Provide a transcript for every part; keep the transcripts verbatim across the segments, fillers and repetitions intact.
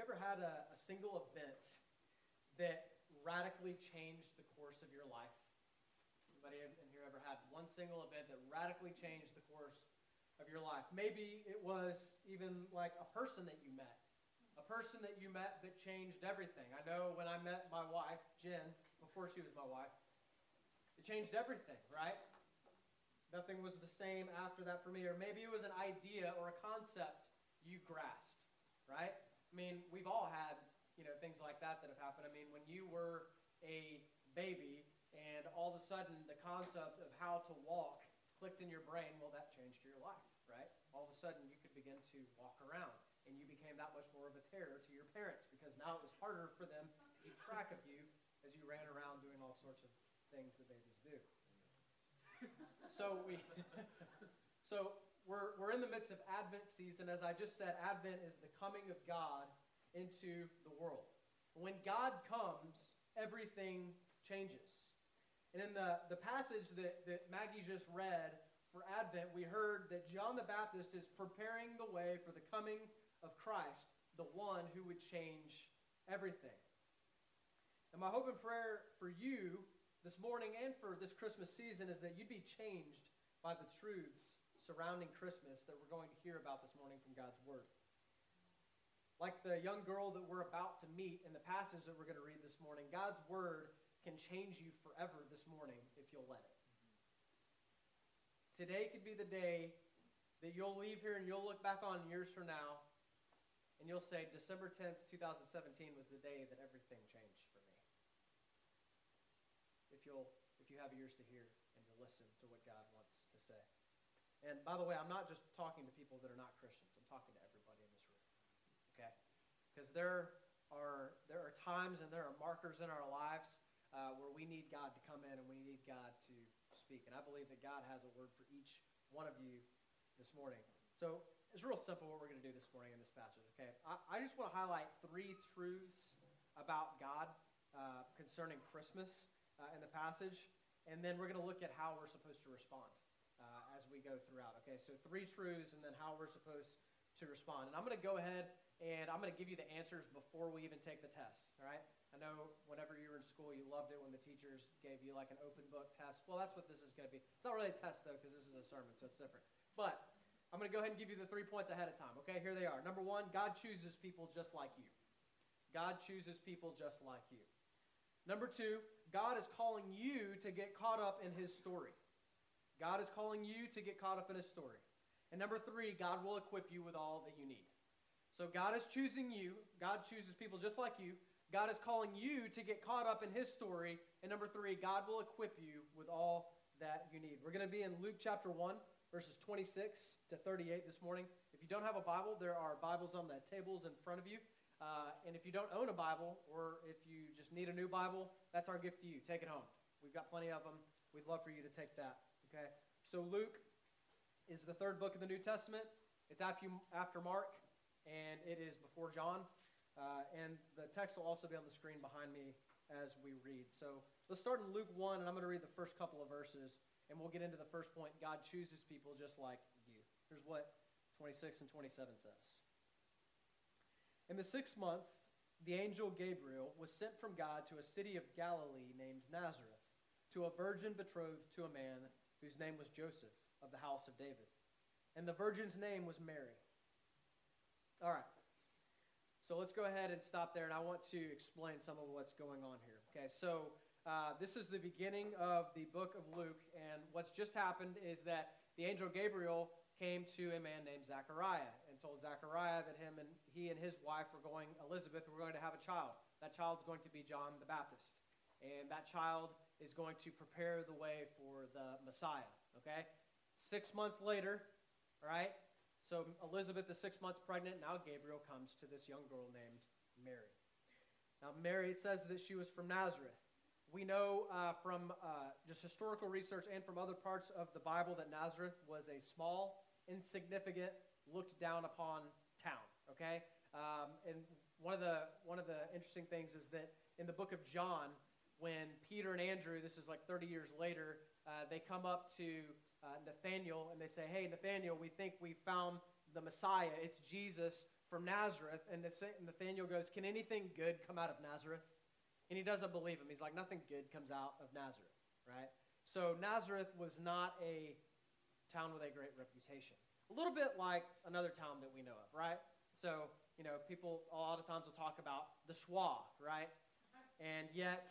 you ever had a, a single event that radically changed the course of your life? Anybody in here ever had one single event that radically changed the course of your life? Maybe it was even like a person that you met, a person that you met that changed everything. I know when I met my wife, Jen, before she was my wife, it changed everything, right? Nothing was the same after that for me. Or maybe it was an idea or a concept you grasped, right? I mean, we've all had, you know, things like that that have happened. I mean, when you were a baby and all of a sudden the concept of how to walk clicked in your brain, well, that changed your life, right? All of a sudden you could begin to walk around, and you became that much more of a terror to your parents because now it was harder for them to keep track of you as you ran around doing all sorts of things that babies do. So we, so we're we're in the midst of Advent season. As I just said, Advent is the coming of God into the world. When God comes, everything changes. And in the, the passage that, that Maggie just read for Advent, we heard that John the Baptist is preparing the way for the coming of Christ, the one who would change everything. And my hope and prayer for you this morning and for this Christmas season is that you'd be changed by the truths surrounding Christmas that we're going to hear about this morning from God's Word. Like the young girl that we're about to meet in the passage that we're going to read this morning, God's Word can change you forever this morning if you'll let it. Today could be the day that you'll leave here and you'll look back on years from now and you'll say, December tenth, twenty seventeen was the day that everything changed for me. If you'll, if you have ears to hear and to listen to what God wants to say. And by the way, I'm not just talking to people that are not Christians. I'm talking to everybody in this room, okay? Because there are, there are times and there are markers in our lives Uh, where we need God to come in and we need God to speak. And I believe that God has a word for each one of you this morning. So it's real simple what we're going to do this morning in this passage, okay? I, I just want to highlight three truths about God uh, concerning Christmas uh, in the passage, and then we're going to look at how we're supposed to respond uh, as we go throughout, okay? So three truths and then how we're supposed to respond. And I'm going to go ahead and I'm going to give you the answers before we even take the test, all right? I know whenever you were in school, you loved it when the teachers gave you like an open book test. Well, that's what this is going to be. It's not really a test, though, because this is a sermon, so it's different. But I'm going to go ahead and give you the three points ahead of time. Okay, here they are. Number one, God chooses people just like you. God chooses people just like you. Number two, God is calling you to get caught up in his story. God is calling you to get caught up in his story. And number three, God will equip you with all that you need. So God is choosing you. God chooses people just like you. God is calling you to get caught up in his story. And number three, God will equip you with all that you need. We're going to be in Luke chapter one, verses twenty-six to thirty-eight this morning. If you don't have a Bible, there are Bibles on the tables in front of you. Uh, and if you don't own a Bible, or if you just need a new Bible, that's our gift to you. Take it home. We've got plenty of them. We'd love for you to take that. Okay. So Luke is the third book of the New Testament. It's after Mark, and it is before John. Uh, and the text will also be on the screen behind me as we read. So let's start in Luke one, and I'm going to read the first couple of verses, and we'll get into the first point. God chooses people just like you. Here's what twenty-six and twenty-seven says. In the sixth month, the angel Gabriel was sent from God to a city of Galilee named Nazareth, to a virgin betrothed to a man whose name was Joseph, of the house of David. And the virgin's name was Mary. All right. So let's go ahead and stop there, and I want to explain some of what's going on here. Okay, so uh, this is the beginning of the book of Luke, and what's just happened is that the angel Gabriel came to a man named Zechariah and told Zechariah that him and he and his wife were going, Elizabeth, were going to have a child. That child's going to be John the Baptist, and that child is going to prepare the way for the Messiah, okay? Six months later, all right? So Elizabeth is six months pregnant. Now Gabriel comes to this young girl named Mary. Now Mary, it says that she was from Nazareth. We know uh, from uh, just historical research and from other parts of the Bible that Nazareth was a small, insignificant, looked down upon town. Okay, um, and one of the one of the interesting things is that in the book of John, when Peter and Andrew, this is like thirty years later, uh, they come up to Uh, Nathaniel, and they say, hey, Nathaniel, we think we found the Messiah. It's Jesus from Nazareth, and if Nathaniel goes, can anything good come out of Nazareth? And he doesn't believe him. He's like, nothing good comes out of Nazareth, right? So Nazareth was not a town with a great reputation. A little bit like another town that we know of, right? So, you know, people a lot of times will talk about the Schwab, right? And yet,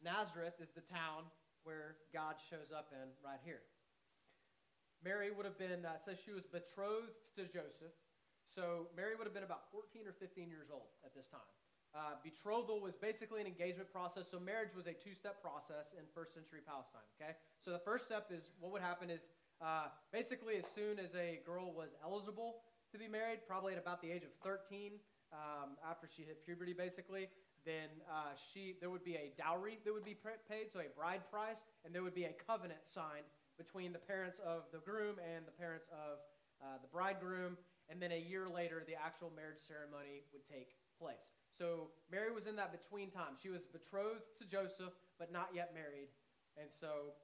Nazareth is the town where God shows up in right here. Mary would have been, uh, says she was betrothed to Joseph. So Mary would have been about fourteen or fifteen years old at this time. Uh, betrothal was basically an engagement process. So marriage was a two-step process in first century Palestine, okay? So the first step is what would happen is uh, basically as soon as a girl was eligible to be married, probably at about the age of thirteen, um, after she hit puberty basically, then uh, she there would be a dowry that would be paid, so a bride price, and there would be a covenant signed between the parents of the groom and the parents of uh, the bridegroom, and then a year later, the actual marriage ceremony would take place. So Mary was in that between time. She was betrothed to Joseph, but not yet married, and so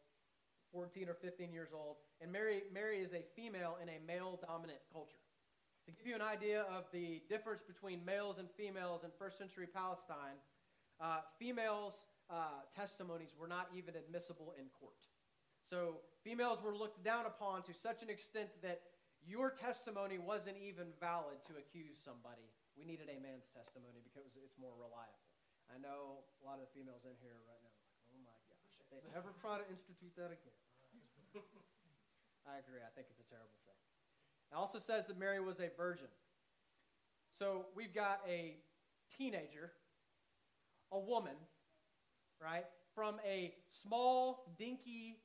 fourteen or fifteen years old. And Mary, Mary is a female in a male-dominant culture. To give you an idea of the difference between males and females in first century Palestine, uh, females' uh, testimonies were not even admissible in court. So females were looked down upon to such an extent that your testimony wasn't even valid to accuse somebody. We needed a man's testimony because it's more reliable. I know a lot of the females in here right now are like, oh my gosh, if they ever try to institute that again. I agree. I think it's a terrible thing. It also says that Mary was a virgin. So we've got a teenager, a woman, right, from a small, dinky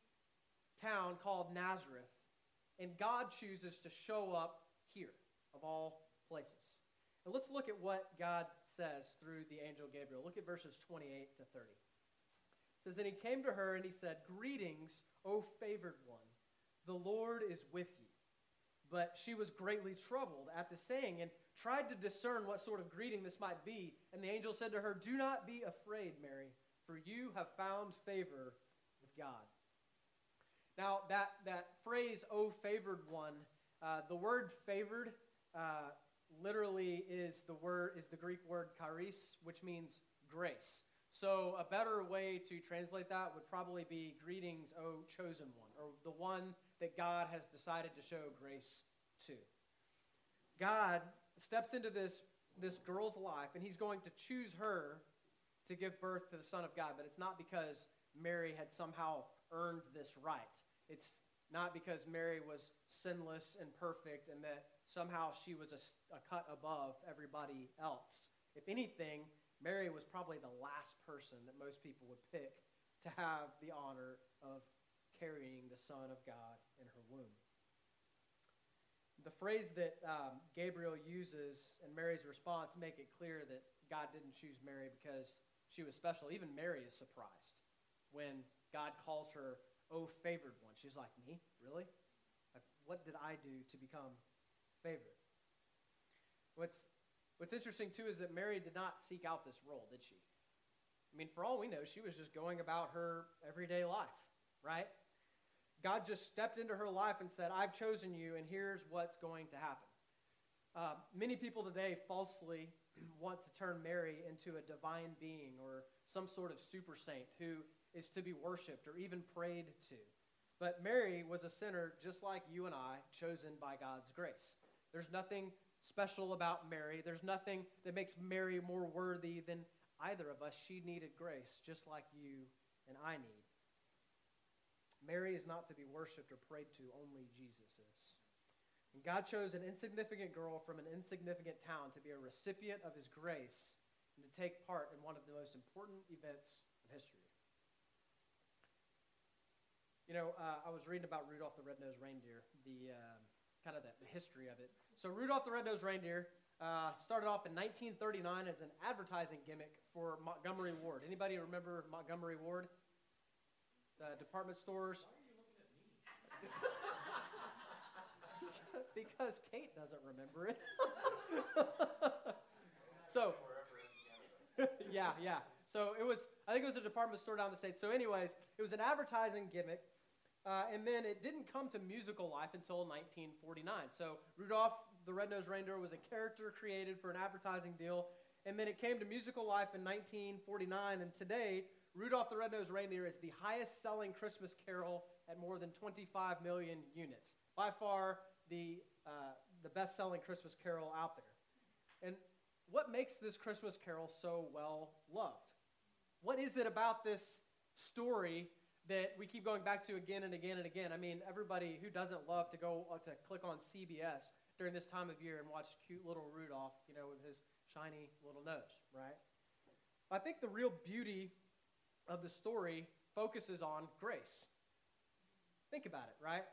town called Nazareth, and God chooses to show up here, of all places. And let's look at what God says through the angel Gabriel. Look at verses twenty-eight to thirty. It says, and he came to her and he said, greetings, O favored one, the Lord is with you. But she was greatly troubled at the saying and tried to discern what sort of greeting this might be. And the angel said to her, do not be afraid, Mary, for you have found favor with God. Now, that, that phrase, O favored one, uh, the word favored uh, literally is the word is the Greek word charis, which means grace. So a better way to translate that would probably be greetings, O chosen one, or the one that God has decided to show grace to. God steps into this, this girl's life, and he's going to choose her to give birth to the Son of God. But it's not because Mary had somehow earned this right. It's not because Mary was sinless and perfect and that somehow she was a, a cut above everybody else. If anything, Mary was probably the last person that most people would pick to have the honor of carrying the Son of God in her womb. The phrase that um, Gabriel uses in Mary's response make it clear that God didn't choose Mary because she was special. Even Mary is surprised when God calls her, O favored one. She's like, me? Really? Like, what did I do to become favored? What's, what's interesting, too, is that Mary did not seek out this role, did she? I mean, for all we know, she was just going about her everyday life, right? God just stepped into her life and said, I've chosen you, and here's what's going to happen. Uh, many people today falsely want to turn Mary into a divine being or some sort of super saint who is to be worshipped or even prayed to. But Mary was a sinner just like you and I, chosen by God's grace. There's nothing special about Mary. There's nothing that makes Mary more worthy than either of us. She needed grace just like you and I need. Mary is not to be worshipped or prayed to, only Jesus is. And God chose an insignificant girl from an insignificant town to be a recipient of his grace and to take part in one of the most important events in history. You know, uh, I was reading about Rudolph the Red-Nosed Reindeer, the uh, kind of the, the history of it. So Rudolph the Red-Nosed Reindeer uh, started off in nineteen thirty-nine as an advertising gimmick for Montgomery Ward. Anybody remember Montgomery Ward? Uh, department stores. Why are you looking at me? Because Kate doesn't remember it. So, yeah, yeah. So it was, I think it was a department store down the state. So anyways, it was an advertising gimmick. Uh, and then it didn't come to musical life until nineteen forty-nine. So Rudolph the Red-Nosed Reindeer was a character created for an advertising deal, and then it came to musical life in nineteen forty-nine, and today, Rudolph the Red-Nosed Reindeer is the highest-selling Christmas carol at more than twenty-five million units. By far, the uh, the best-selling Christmas carol out there. And what makes this Christmas carol so well-loved? What is it about this story that we keep going back to again and again and again? I mean, everybody who doesn't love to go uh, to click on C B S during this time of year and watch cute little Rudolph, you know, with his shiny little nose, right? I think the real beauty of the story focuses on grace. Think about it, right?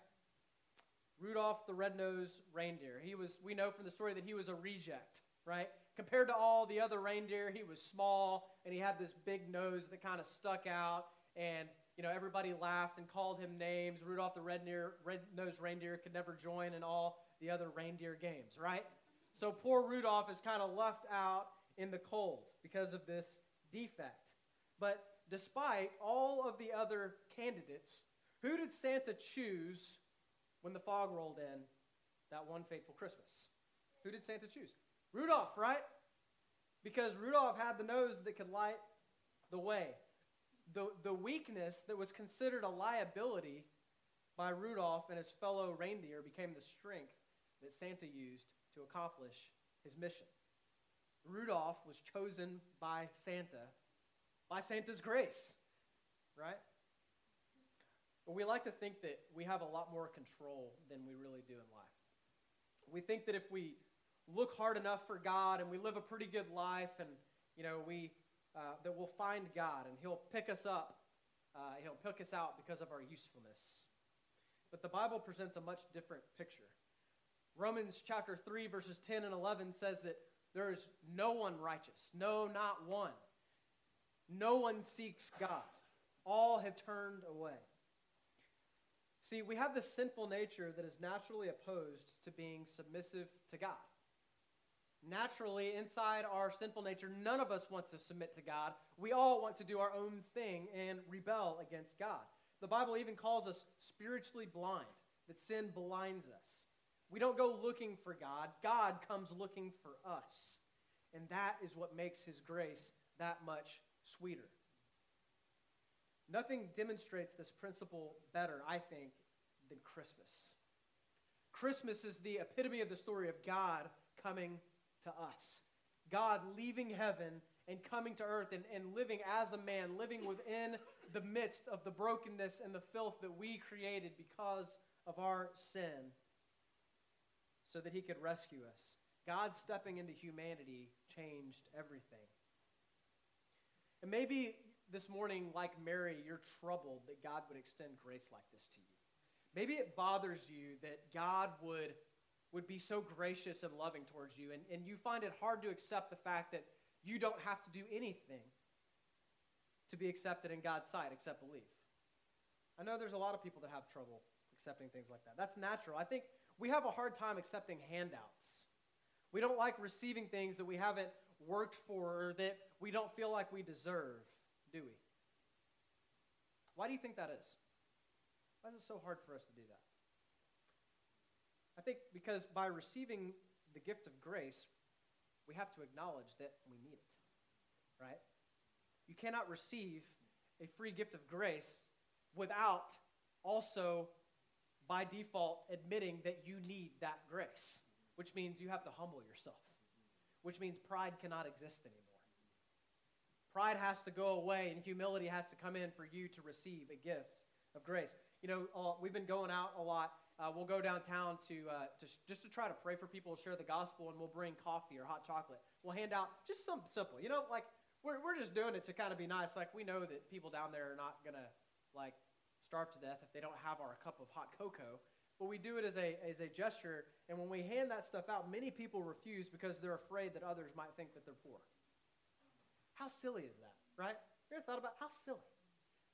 Rudolph the Red-Nosed Reindeer. He was, we know from the story that he was a reject, right? Compared to all the other reindeer, he was small, and he had this big nose that kind of stuck out, and, you know, everybody laughed and called him names. Rudolph the Red-Nosed Red-Nosed Reindeer could never join in all the other reindeer games, right? So poor Rudolph is kind of left out in the cold because of this defect. But despite all of the other candidates, who did Santa choose when the fog rolled in that one fateful Christmas? Who did Santa choose? Rudolph, right? Because Rudolph had the nose that could light the way. The, the weakness that was considered a liability by Rudolph and his fellow reindeer became the strength that Santa used to accomplish his mission. Rudolph was chosen by Santa, by Santa's grace, right? But we like to think that we have a lot more control than we really do in life. We think that if we look hard enough for God and we live a pretty good life, and, you know, we uh, that we'll find God and he'll pick us up, uh, he'll pick us out because of our usefulness. But the Bible presents a much different picture. Romans chapter three, verses ten and eleven says that there is no one righteous, no, not one. No one seeks God. All have turned away. See, we have this sinful nature that is naturally opposed to being submissive to God. Naturally, inside our sinful nature, none of us wants to submit to God. We all want to do our own thing and rebel against God. The Bible even calls us spiritually blind, that sin blinds us. We don't go looking for God. God comes looking for us. And that is what makes his grace that much sweeter. Nothing demonstrates this principle better, I think, than Christmas. Christmas is the epitome of the story of God coming to us. God leaving heaven and coming to earth and, and living as a man, living within the midst of the brokenness and the filth that we created because of our sin, so that he could rescue us. God stepping into humanity changed everything. And maybe this morning, like Mary, you're troubled that God would extend grace like this to you. Maybe it bothers you that God would, would be so gracious and loving towards you, and, and you find it hard to accept the fact that you don't have to do anything to be accepted in God's sight except believe. I know there's a lot of people that have trouble accepting things like that. That's natural. I think we have a hard time accepting handouts. We don't like receiving things that we haven't worked for or that we don't feel like we deserve, do we? Why do you think that is? Why is it so hard for us to do that? I think because by receiving the gift of grace, we have to acknowledge that we need it, right? You cannot receive a free gift of grace without also, by default, admitting that you need that grace, which means you have to humble yourself, which means pride cannot exist anymore. Pride has to go away, and humility has to come in for you to receive a gift of grace. You know, uh, we've been going out a lot. Uh, we'll go downtown to, uh, to sh- just to try to pray for people, share the gospel, and we'll bring coffee or hot chocolate. We'll hand out just something simple. You know, like, we're we're just doing it to kind of be nice. Like, we know that people down there are not going to, like, starve to death if they don't have our cup of hot cocoa. But we do it as a as a gesture, and when we hand that stuff out, many people refuse because they're afraid that others might think that they're poor. How silly is that, right? You ever thought about how silly?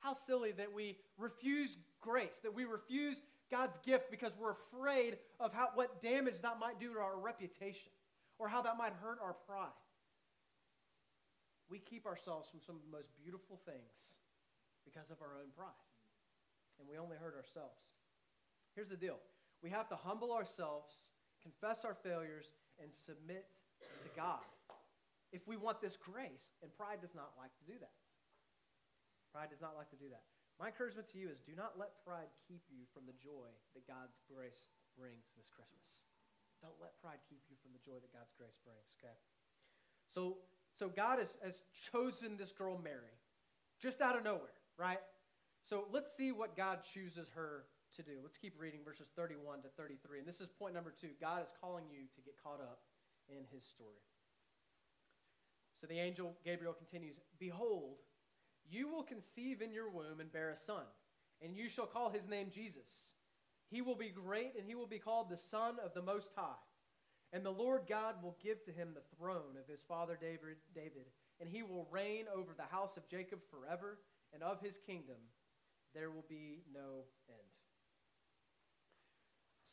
How silly that we refuse grace, that we refuse God's gift because we're afraid of how what damage that might do to our reputation or how that might hurt our pride. We keep ourselves from some of the most beautiful things because of our own pride, and we only hurt ourselves. Here's the deal. We have to humble ourselves, confess our failures, and submit to God. If we want this grace, and pride does not like to do that. Pride does not like to do that. My encouragement to you is do not let pride keep you from the joy that God's grace brings this Christmas. Don't let pride keep you from the joy that God's grace brings, okay? So so God has, has chosen this girl Mary just out of nowhere, right? So let's see what God chooses her to do. Let's keep reading verses thirty-one to thirty-three. And this is point number two. God is calling you to get caught up in his story. So the angel Gabriel continues, "Behold, you will conceive in your womb and bear a son, and you shall call his name Jesus. He will be great, and he will be called the Son of the Most High. And the Lord God will give to him the throne of his father David, David, and he will reign over the house of Jacob forever, and of his kingdom there will be no end."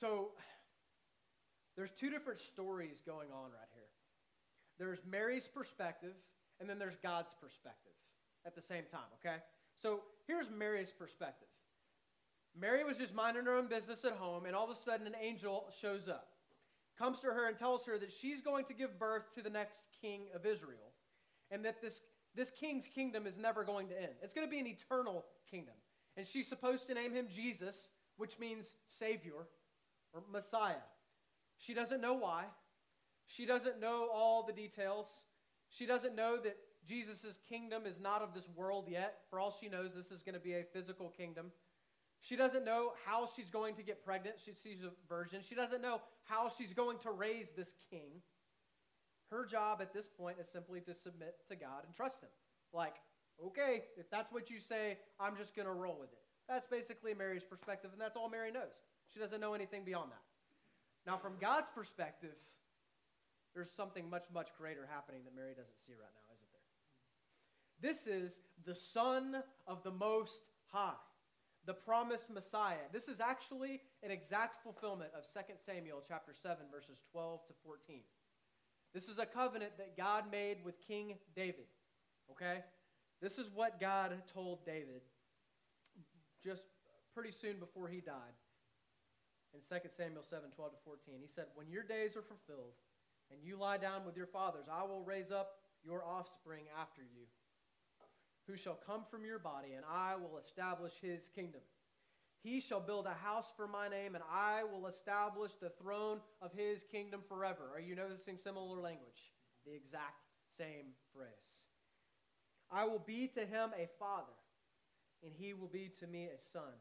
So there's two different stories going on right here. There's Mary's perspective, and then there's God's perspective at the same time, okay? So here's Mary's perspective. Mary was just minding her own business at home, and all of a sudden an angel shows up, comes to her and tells her that she's going to give birth to the next king of Israel, and that this, this king's kingdom is never going to end. It's going to be an eternal kingdom. And she's supposed to name him Jesus, which means Savior or Messiah. She doesn't know why. She doesn't know all the details. She doesn't know that Jesus' kingdom is not of this world yet. For all she knows, this is going to be a physical kingdom. She doesn't know how she's going to get pregnant. She sees a virgin. She doesn't know how she's going to raise this king. Her job at this point is simply to submit to God and trust him. Like, okay, if that's what you say, I'm just going to roll with it. That's basically Mary's perspective, and that's all Mary knows. She doesn't know anything beyond that. Now, from God's perspective, there's something much, much greater happening that Mary doesn't see right now, isn't there? This is the Son of the Most High, the promised Messiah. This is actually an exact fulfillment of Second Samuel chapter seven, verses twelve to fourteen. This is a covenant that God made with King David, okay? This is what God told David just pretty soon before he died in Second Samuel seven, twelve to fourteen. He said, "When your days are fulfilled, and you lie down with your fathers, I will raise up your offspring after you, who shall come from your body, and I will establish his kingdom. He shall build a house for my name, and I will establish the throne of his kingdom forever." Are you noticing similar language? The exact same phrase. "I will be to him a father, and he will be to me a son."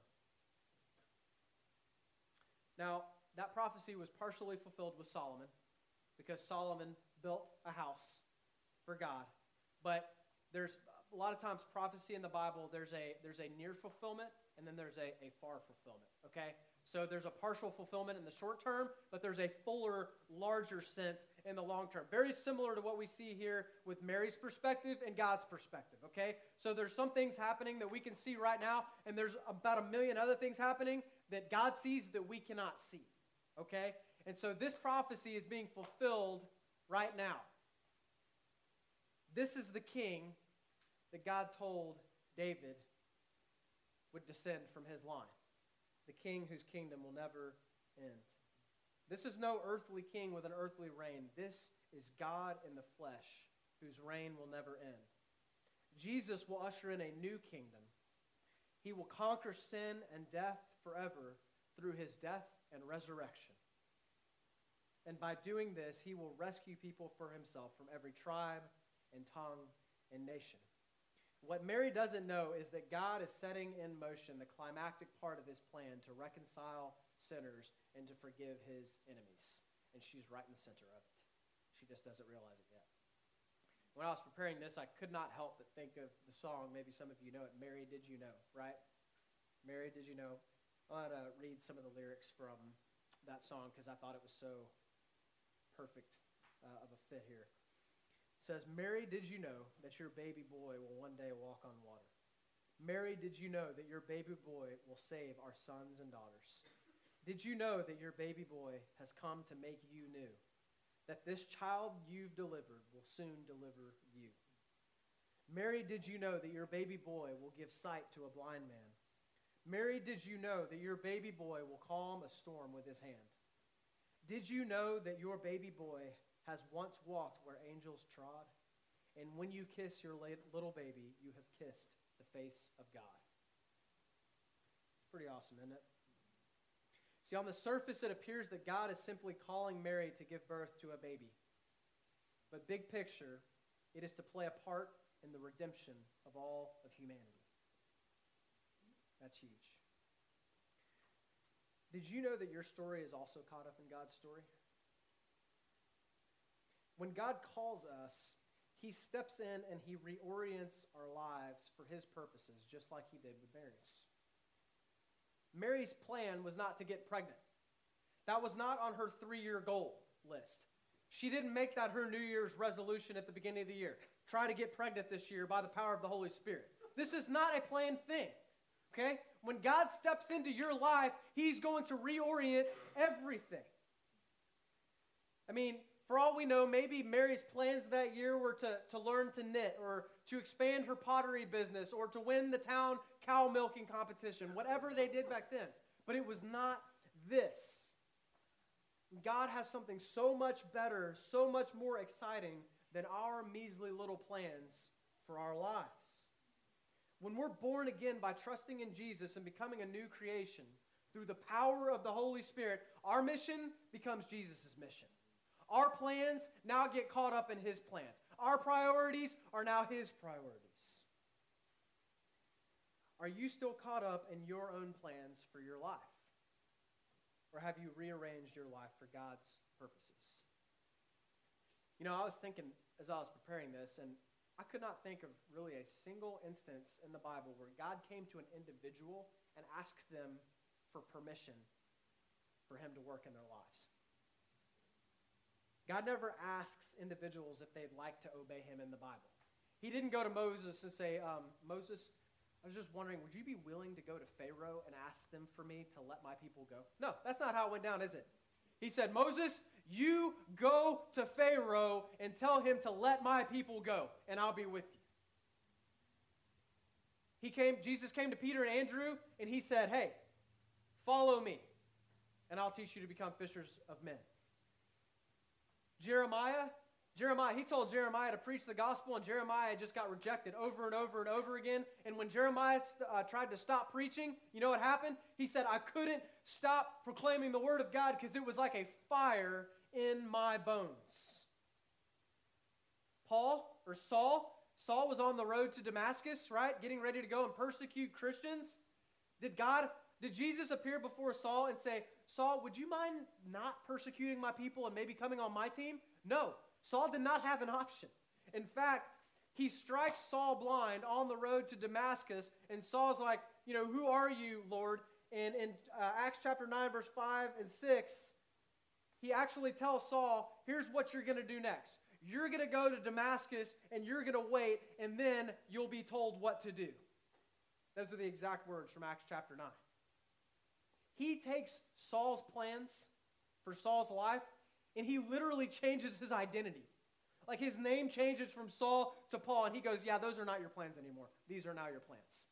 Now, that prophecy was partially fulfilled with Solomon, because Solomon built a house for God. But there's a lot of times prophecy in the Bible, there's a there's a near fulfillment, and then there's a, a far fulfillment, okay? So there's a partial fulfillment in the short term, but there's a fuller, larger sense in the long term. Very similar to what we see here with Mary's perspective and God's perspective, okay? So there's some things happening that we can see right now, and there's about a million other things happening that God sees that we cannot see, okay? And so this prophecy is being fulfilled right now. This is the king that God told David would descend from his line, the king whose kingdom will never end. This is no earthly king with an earthly reign. This is God in the flesh whose reign will never end. Jesus will usher in a new kingdom. He will conquer sin and death forever through his death and resurrection. And by doing this, he will rescue people for himself from every tribe and tongue and nation. What Mary doesn't know is that God is setting in motion the climactic part of his plan to reconcile sinners and to forgive his enemies. And she's right in the center of it. She just doesn't realize it yet. When I was preparing this, I could not help but think of the song, maybe some of you know it, Mary, Did You Know, right? Mary, Did You Know? I want to read some of the lyrics from that song because I thought it was so perfect uh, of a fit here. It says, "Mary, did you know that your baby boy will one day walk on water? Mary, did you know that your baby boy will save our sons and daughters? Did you know that your baby boy has come to make you new? That this child you've delivered will soon deliver you. Mary, did you know that your baby boy will give sight to a blind man? Mary, did you know that your baby boy will calm a storm with his hand? Did you know that your baby boy has once walked where angels trod? And when you kiss your little baby, you have kissed the face of God." It's pretty awesome, isn't it? See, on the surface, it appears that God is simply calling Mary to give birth to a baby. But big picture, it is to play a part in the redemption of all of humanity. That's huge. Did you know that your story is also caught up in God's story? When God calls us, he steps in and he reorients our lives for his purposes, just like he did with Mary's. Mary's plan was not to get pregnant. That was not on her three-year goal list. She didn't make that her New Year's resolution at the beginning of the year. Try to get pregnant this year by the power of the Holy Spirit. This is not a planned thing, okay? When God steps into your life, he's going to reorient everything. I mean, for all we know, maybe Mary's plans that year were to, to learn to knit or to expand her pottery business or to win the town cow milking competition, whatever they did back then. But it was not this. God has something so much better, so much more exciting than our measly little plans for our lives. When we're born again by trusting in Jesus and becoming a new creation through the power of the Holy Spirit, our mission becomes Jesus' mission. Our plans now get caught up in his plans. Our priorities are now his priorities. Are you still caught up in your own plans for your life? Or have you rearranged your life for God's purposes? You know, I was thinking as I was preparing this, and I could not think of really a single instance in the Bible where God came to an individual and asked them for permission for him to work in their lives. God never asks individuals if they'd like to obey him in the Bible. He didn't go to Moses and say, um, Moses, I was just wondering, would you be willing to go to Pharaoh and ask them for me to let my people go? No, that's not how it went down, is it? He said, Moses, you go to Pharaoh and tell him to let my people go, and I'll be with you. He came. Jesus came to Peter and Andrew, and he said, hey, follow me, and I'll teach you to become fishers of men. Jeremiah, Jeremiah, he told Jeremiah to preach the gospel, and Jeremiah just got rejected over and over and over again. And when Jeremiah st- uh, tried to stop preaching, you know what happened? He said, I couldn't stop proclaiming the word of God because it was like a fire in my bones. Paul, or Saul, Saul was on the road to Damascus, right? Getting ready to go and persecute Christians. Did God, did Jesus appear before Saul and say, Saul, would you mind not persecuting my people and maybe coming on my team? No, Saul did not have an option. In fact, he strikes Saul blind on the road to Damascus, and Saul's like, you know, who are you, Lord? And in uh, Acts chapter nine, verse five and six, he actually tells Saul, here's what you're going to do next. You're going to go to Damascus, and you're going to wait, and then you'll be told what to do. Those are the exact words from Acts chapter nine. He takes Saul's plans for Saul's life, and he literally changes his identity. Like his name changes from Saul to Paul, and he goes, yeah, those are not your plans anymore. These are now your plans.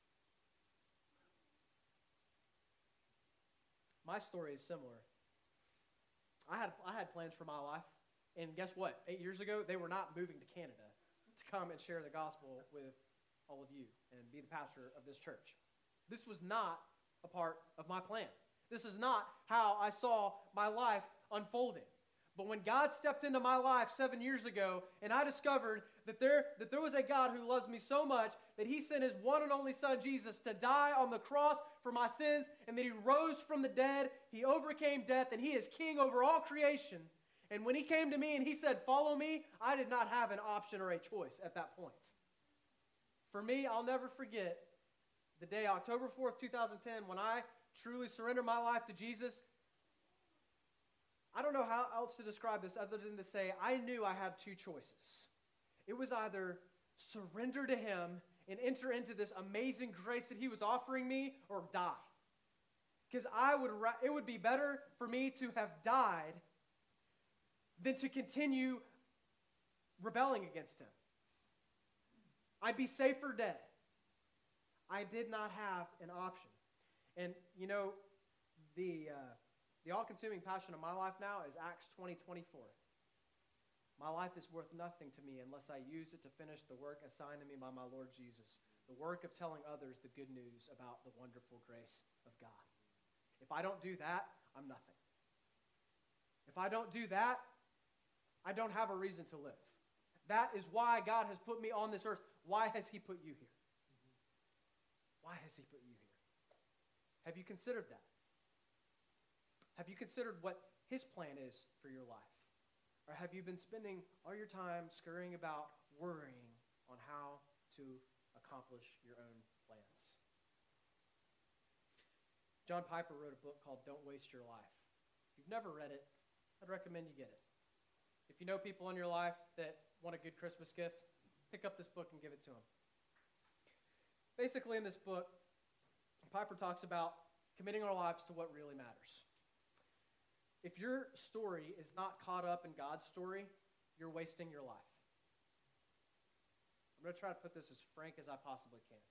My story is similar. I had I had plans for my life, and guess what? Eight years ago, they were not moving to Canada to come and share the gospel with all of you and be the pastor of this church. This was not a part of my plan. This is not how I saw my life unfolding. But when God stepped into my life seven years ago, and I discovered that there, that there was a God who loves me so much that he sent his one and only son, Jesus, to die on the cross for my sins, and that he rose from the dead, he overcame death, and he is king over all creation. And when he came to me and he said, follow me, I did not have an option or a choice at that point. For me, I'll never forget the day, October fourth, twenty ten, when I truly surrendered my life to Jesus. I don't know how else to describe this other than to say I knew I had two choices. It was either surrender to him and enter into this amazing grace that he was offering me, or die. Because I would, it would be better for me to have died than to continue rebelling against him. I'd be safer dead. I did not have an option. And, you know, the uh, The all-consuming passion of my life now is Acts twenty twenty-four. My life is worth nothing to me unless I use it to finish the work assigned to me by my Lord Jesus, the work of telling others the good news about the wonderful grace of God. If I don't do that, I'm nothing. If I don't do that, I don't have a reason to live. That is why God has put me on this earth. Why has he put you here? Why has he put you here? Have you considered that? Have you considered what his plan is for your life? Or have you been spending all your time scurrying about, worrying on how to accomplish your own plans? John Piper wrote a book called Don't Waste Your Life. If you've never read it, I'd recommend you get it. If you know people in your life that want a good Christmas gift, pick up this book and give it to them. Basically, in this book, Piper talks about committing our lives to what really matters. If your story is not caught up in God's story, you're wasting your life. I'm going to try to put this as frank as I possibly can.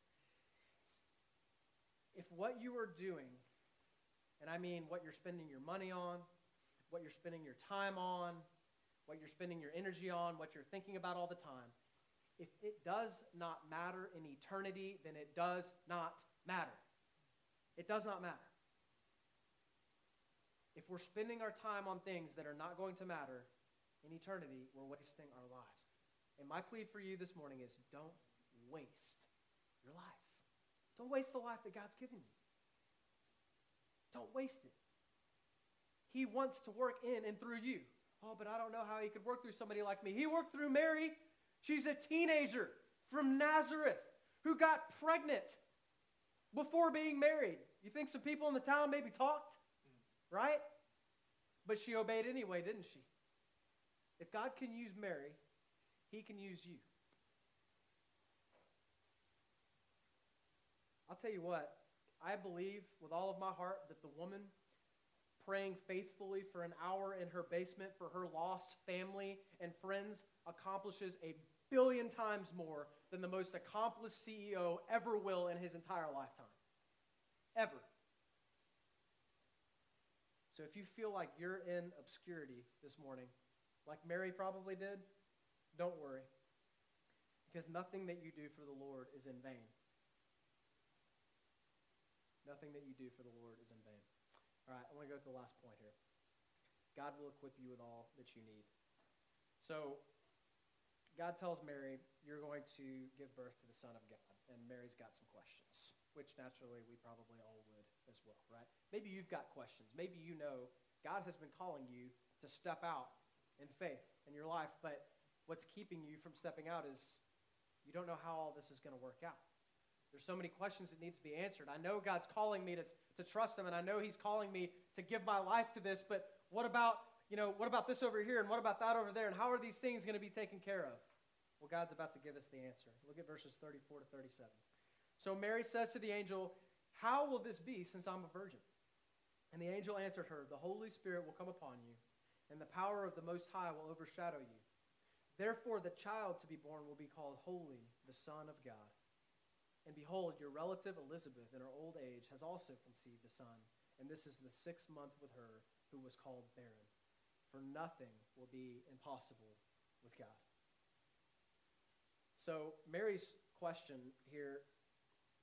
If what you are doing, and I mean what you're spending your money on, what you're spending your time on, what you're spending your energy on, what you're thinking about all the time, if it does not matter in eternity, then it does not matter. It does not matter. If we're spending our time on things that are not going to matter in eternity, we're wasting our lives. And my plea for you this morning is don't waste your life. Don't waste the life that God's given you. Don't waste it. He wants to work in and through you. Oh, but I don't know how he could work through somebody like me. He worked through Mary. She's a teenager from Nazareth who got pregnant before being married. You think some people in the town maybe talked? Right? But she obeyed anyway, didn't she? If God can use Mary, he can use you. I'll tell you what, I believe with all of my heart that the woman praying faithfully for an hour in her basement for her lost family and friends accomplishes a billion times more than the most accomplished C E O ever will in his entire lifetime. Ever. So if you feel like you're in obscurity this morning, like Mary probably did, don't worry. Because nothing that you do for the Lord is in vain. Nothing that you do for the Lord is in vain. All right, I want to go to the last point here. God will equip you with all that you need. So God tells Mary, you're going to give birth to the Son of God. And Mary's got some questions, which naturally we probably all would as well, right? Maybe you've got questions. Maybe you know God has been calling you to step out in faith in your life, but what's keeping you from stepping out is you don't know how all this is going to work out. There's so many questions that need to be answered. I know God's calling me to, to trust him, and I know he's calling me to give my life to this, but what about, you know, what about this over here, and what about that over there, and how are these things going to be taken care of? Well, God's about to give us the answer. Look at verses thirty-four to thirty-seven. So Mary says to the angel, "How will this be since I'm a virgin?" And the angel answered her, "The Holy Spirit will come upon you, and the power of the Most High will overshadow you. Therefore, the child to be born will be called Holy, the Son of God. And behold, your relative Elizabeth in her old age has also conceived a son, and this is the sixth month with her who was called barren. For nothing will be impossible with God." So Mary's question here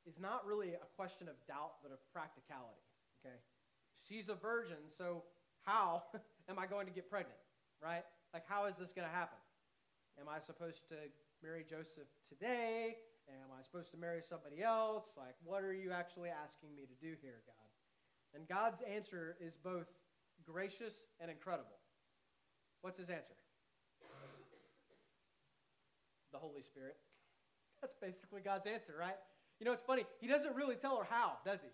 is not really a question of doubt, but of practicality, okay? She's a virgin, so how am I going to get pregnant, right? Like, how is this going to happen? Am I supposed to marry Joseph today? Am I supposed to marry somebody else? Like, what are you actually asking me to do here, God? And God's answer is both gracious and incredible. What's his answer? The Holy Spirit. That's basically God's answer, right? You know, it's funny. He doesn't really tell her how, does he?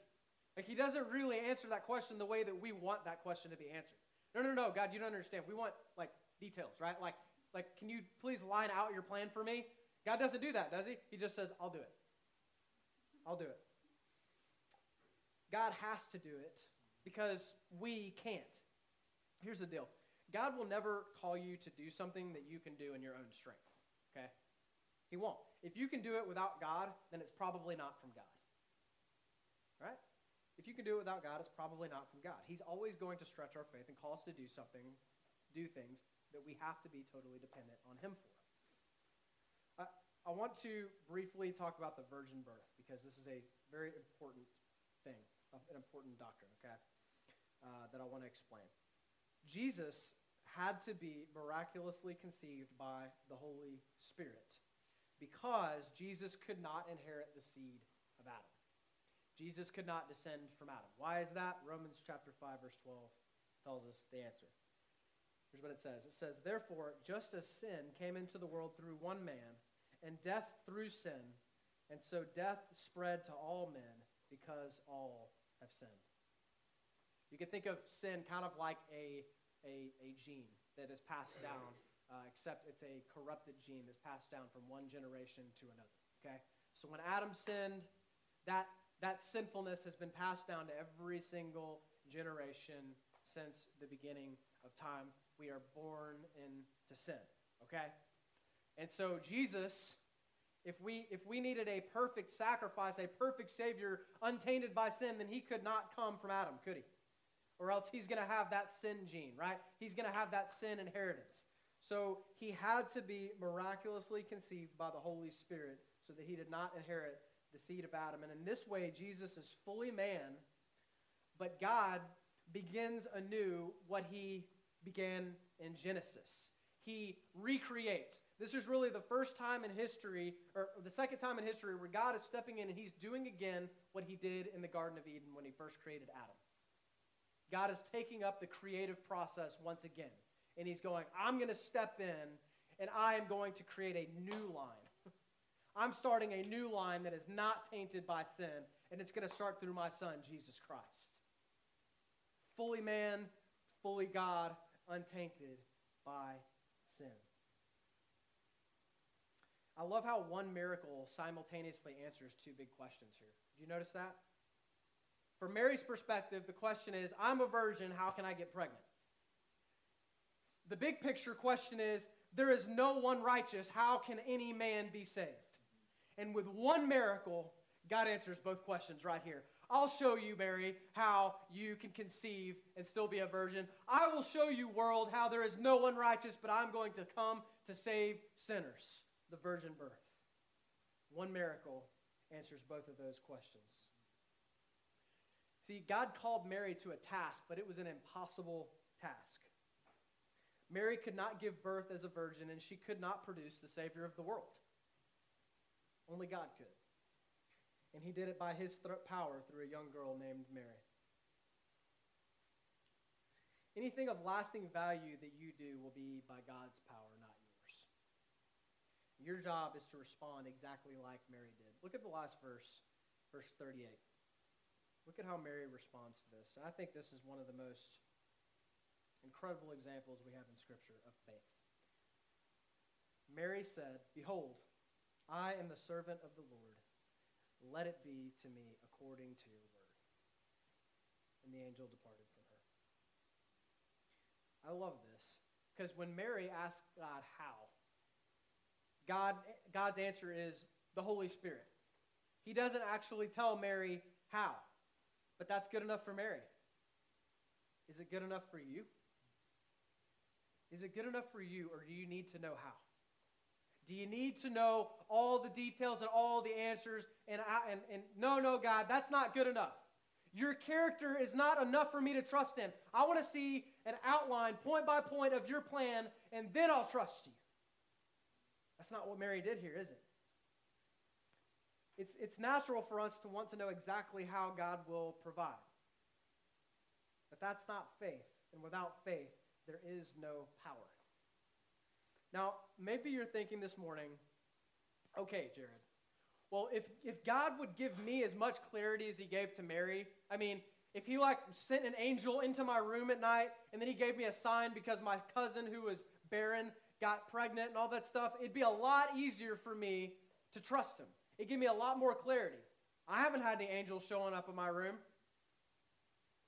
Like, he doesn't really answer that question the way that we want that question to be answered. No, no, no, God, you don't understand. We want, like, details, right? Like, like, can you please line out your plan for me? God doesn't do that, does he? He just says, I'll do it. I'll do it. God has to do it because we can't. Here's the deal. God will never call you to do something that you can do in your own strength, okay? He won't. If you can do it without God, then it's probably not from God, right? If you can do it without God, it's probably not from God. He's always going to stretch our faith and call us to do something, do things that we have to be totally dependent on him for. I, I want to briefly talk about the virgin birth, because this is a very important thing, an important doctrine, okay, uh, that I want to explain. Jesus had to be miraculously conceived by the Holy Spirit, because Jesus could not inherit the seed of Adam. Jesus could not descend from Adam. Why is that? Romans chapter five, verse twelve tells us the answer. Here's what it says. It says, "Therefore, just as sin came into the world through one man, and death through sin, and so death spread to all men, because all have sinned." You can think of sin kind of like a, a, a gene that is passed down, uh, except it's a corrupted gene that's passed down from one generation to another, okay? So when Adam sinned, that... That sinfulness has been passed down to every single generation since the beginning of time. We are born into sin, okay? And so Jesus, if we if we needed a perfect sacrifice, a perfect Savior, untainted by sin, then he could not come from Adam, could he? Or else he's going to have that sin gene, right? He's going to have that sin inheritance. So he had to be miraculously conceived by the Holy Spirit so that he did not inherit the seed of Adam. And in this way, Jesus is fully man, but God begins anew what he began in Genesis. He recreates. This is really the first time in history, or the second time in history, where God is stepping in and he's doing again what he did in the Garden of Eden when he first created Adam. God is taking up the creative process once again, and he's going, I'm going to step in, and I am going to create a new line. I'm starting a new line that is not tainted by sin, and it's going to start through my son, Jesus Christ. Fully man, fully God, untainted by sin. I love how one miracle simultaneously answers two big questions here. Do you notice that? From Mary's perspective, the question is, I'm a virgin, how can I get pregnant? The big picture question is, there is no one righteous, how can any man be saved? And with one miracle, God answers both questions right here. I'll show you, Mary, how you can conceive and still be a virgin. I will show you, world, how there is no one righteous, but I'm going to come to save sinners. The virgin birth. One miracle answers both of those questions. See, God called Mary to a task, but it was an impossible task. Mary could not give birth as a virgin, and she could not produce the Savior of the world. Only God could. And he did it by his th- power through a young girl named Mary. Anything of lasting value that you do will be by God's power, not yours. Your job is to respond exactly like Mary did. Look at the last verse, verse thirty-eight. Look at how Mary responds to this. And I think this is one of the most incredible examples we have in Scripture of faith. Mary said, "Behold, I am the servant of the Lord. Let it be to me according to your word." And the angel departed from her. I love this, because when Mary asked God how, God God's answer is the Holy Spirit. He doesn't actually tell Mary how, but that's good enough for Mary. Is it good enough for you? Is it good enough for you, or do you need to know how? Do you need to know all the details and all the answers? And, I, and and no, no, God, that's not good enough. Your character is not enough for me to trust in. I want to see an outline, point by point, of your plan, and then I'll trust you. That's not what Mary did here, is it? It's, it's natural for us to want to know exactly how God will provide. But that's not faith, and without faith, there is no power. Now, maybe you're thinking this morning, okay, Jared, well, if, if God would give me as much clarity as he gave to Mary, I mean, if he like sent an angel into my room at night and then he gave me a sign because my cousin who was barren got pregnant and all that stuff, it'd be a lot easier for me to trust him. It'd give me a lot more clarity. I haven't had any angels showing up in my room.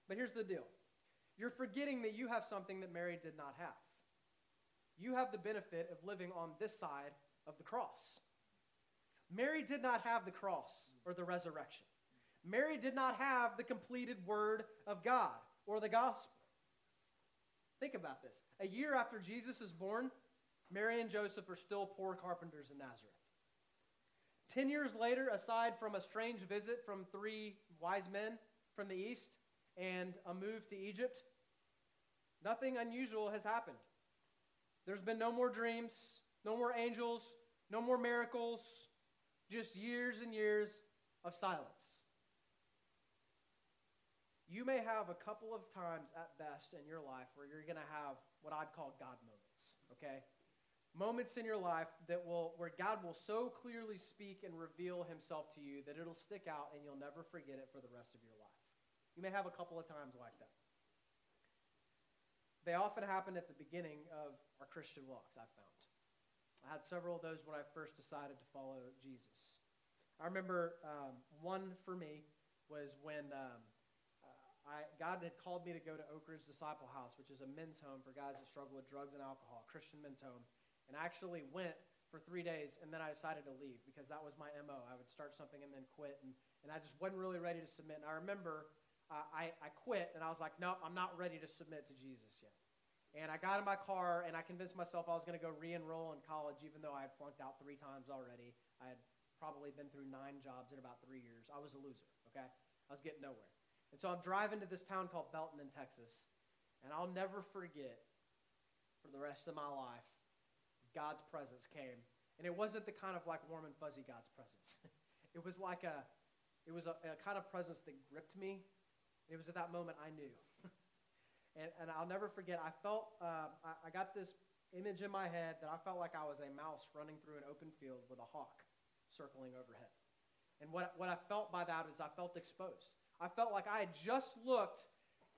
But here's the deal. You're forgetting that you have something that Mary did not have. You have the benefit of living on this side of the cross. Mary did not have the cross or the resurrection. Mary did not have the completed word of God or the gospel. Think about this. A year after Jesus is born, Mary and Joseph are still poor carpenters in Nazareth. Ten years later, aside from a strange visit from three wise men from the east and a move to Egypt, nothing unusual has happened. There's been no more dreams, no more angels, no more miracles, just years and years of silence. You may have a couple of times at best in your life where you're going to have what I'd call God moments, okay? Moments in your life that will, where God will so clearly speak and reveal himself to you that it'll stick out and you'll never forget it for the rest of your life. You may have a couple of times like that. They often happen at the beginning of our Christian walks, I've found. I had several of those when I first decided to follow Jesus. I remember um, one for me was when... Um, I, God had called me to go to Oak Ridge Disciple House, which is a men's home for guys that struggle with drugs and alcohol, Christian men's home, and I actually went for three days, and then I decided to leave because that was my M O. I would start something and then quit, and, and I just wasn't really ready to submit. And I remember uh, I, I quit, and I was like, no, I'm not ready to submit to Jesus yet. And I got in my car, and I convinced myself I was going to go re-enroll in college, even though I had flunked out three times already. I had probably been through nine jobs in about three years. I was a loser, okay? I was getting nowhere. And so I'm driving to this town called Belton in Texas, and I'll never forget for the rest of my life, God's presence came. And it wasn't the kind of like warm and fuzzy God's presence. It was like a, it was a, a kind of presence that gripped me. It was at that moment I knew. and, and I'll never forget, I felt, uh, I, I got this image in my head that I felt like I was a mouse running through an open field with a hawk circling overhead. And what what I felt by that is I felt exposed. I felt like I had just looked,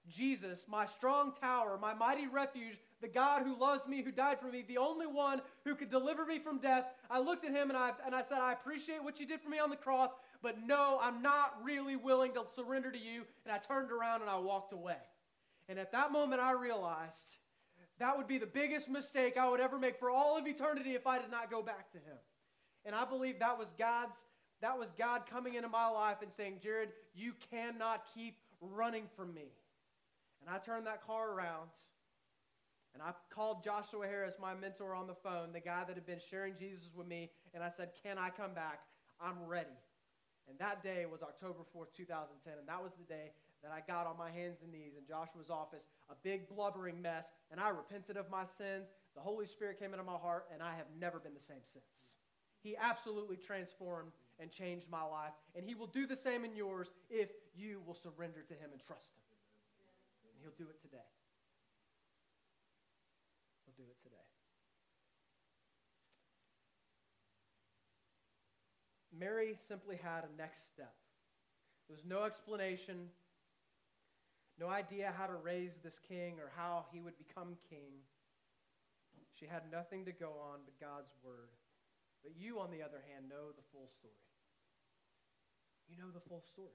Jesus, my strong tower, my mighty refuge, the God who loves me, who died for me, the only one who could deliver me from death. I looked at him and I and I said, I appreciate what you did for me on the cross, but no, I'm not really willing to surrender to you. And I turned around and I walked away. And at that moment I realized that would be the biggest mistake I would ever make for all of eternity if I did not go back to him. And I believe that was God's That was God coming into my life and saying, Jared, you cannot keep running from me. And I turned that car around, and I called Joshua Harris, my mentor, on the phone, the guy that had been sharing Jesus with me, and I said, can I come back? I'm ready. And that day was October fourth, two thousand ten, and that was the day that I got on my hands and knees in Joshua's office, a big blubbering mess, and I repented of my sins. The Holy Spirit came into my heart, and I have never been the same since. He absolutely transformed and changed my life, and he will do the same in yours if you will surrender to him and trust him. And he'll do it today. He'll do it today. Mary simply had a next step. There was no explanation, no idea how to raise this king or how he would become king. She had nothing to go on but God's word. But you, on the other hand, know the full story. You know the full story.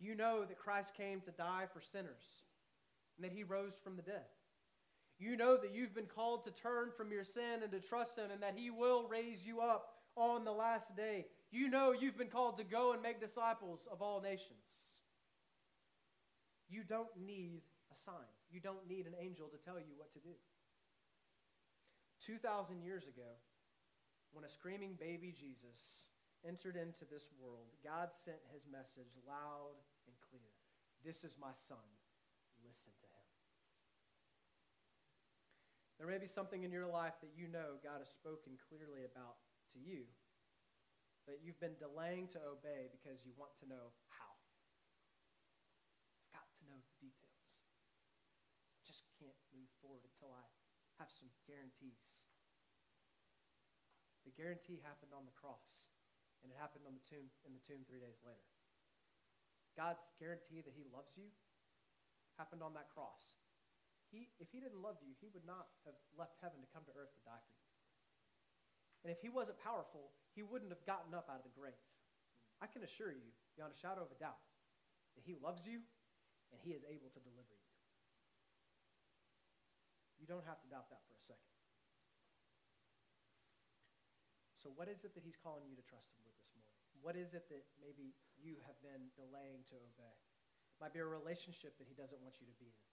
You know that Christ came to die for sinners and that he rose from the dead. You know that you've been called to turn from your sin and to trust him and that he will raise you up on the last day. You know you've been called to go and make disciples of all nations. You don't need a sign. You don't need an angel to tell you what to do. two thousand years ago, when a screaming baby Jesus entered into this world, God sent his message loud and clear. This is my son. Listen to him. There may be something in your life that you know God has spoken clearly about to you, but you've been delaying to obey because you want to know how. I've got to know the details. I just can't move forward until I have some guarantees. The guarantee happened on the cross, and it happened on the tomb in the tomb three days later. God's guarantee that he loves you happened on that cross. He, if he didn't love you, he would not have left heaven to come to earth to die for you. And if he wasn't powerful, he wouldn't have gotten up out of the grave. I can assure you, beyond a shadow of a doubt, that he loves you and he is able to deliver you. You don't have to doubt that for a second. So what is it that he's calling you to trust him with this morning? What is it that maybe you have been delaying to obey? It might be a relationship that he doesn't want you to be in.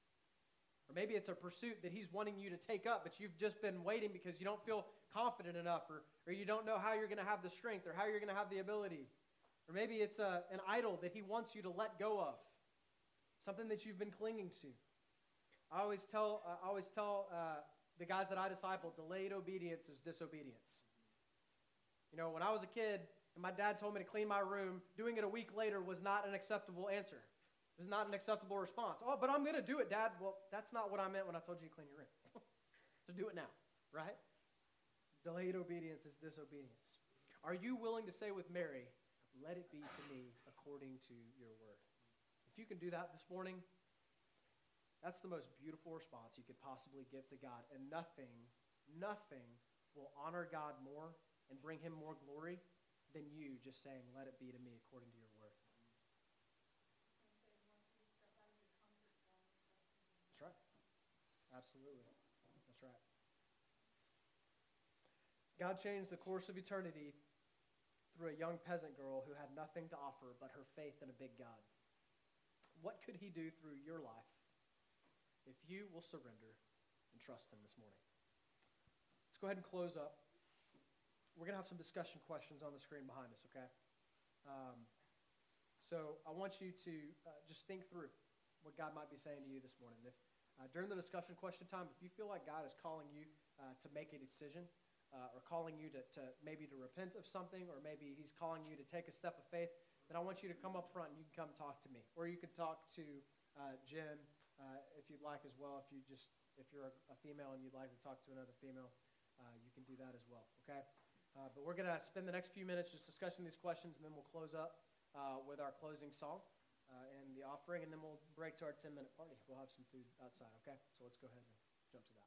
Or maybe it's a pursuit that he's wanting you to take up, but you've just been waiting because you don't feel confident enough, or, or you don't know how you're going to have the strength or how you're going to have the ability. Or maybe it's a, an idol that he wants you to let go of, something that you've been clinging to. I always tell uh, I always tell uh, the guys that I disciple, delayed obedience is disobedience. You know, when I was a kid and my dad told me to clean my room, doing it a week later was not an acceptable answer. It was not an acceptable response. Oh, but I'm going to do it, Dad. Well, that's not what I meant when I told you to clean your room. So do it now, right? Delayed obedience is disobedience. Are you willing to say with Mary, let it be to me according to your word? If you can do that this morning, that's the most beautiful response you could possibly give to God. And nothing, nothing will honor God more and bring him more glory than you just saying, let it be to me according to your word. That's right. Absolutely. That's right. God changed the course of eternity through a young peasant girl who had nothing to offer but her faith in a big God. What could he do through your life if you will surrender and trust him this morning? Let's go ahead and close up. We're going to have some discussion questions on the screen behind us, okay? Um, so I want you to uh, just think through what God might be saying to you this morning. If uh, during the discussion question time, if you feel like God is calling you uh, to make a decision, Uh, or calling you to, to maybe to repent of something, or maybe he's calling you to take a step of faith, then I want you to come up front and you can come talk to me. Or you can talk to uh, Jen uh, if you'd like as well. If, you just, if you're a, a female and you'd like to talk to another female, uh, you can do that as well, okay? Uh, but we're going to spend the next few minutes just discussing these questions, and then we'll close up uh, with our closing song uh, and the offering, and then we'll break to our ten-minute party. We'll have some food outside, okay? So let's go ahead and jump to that.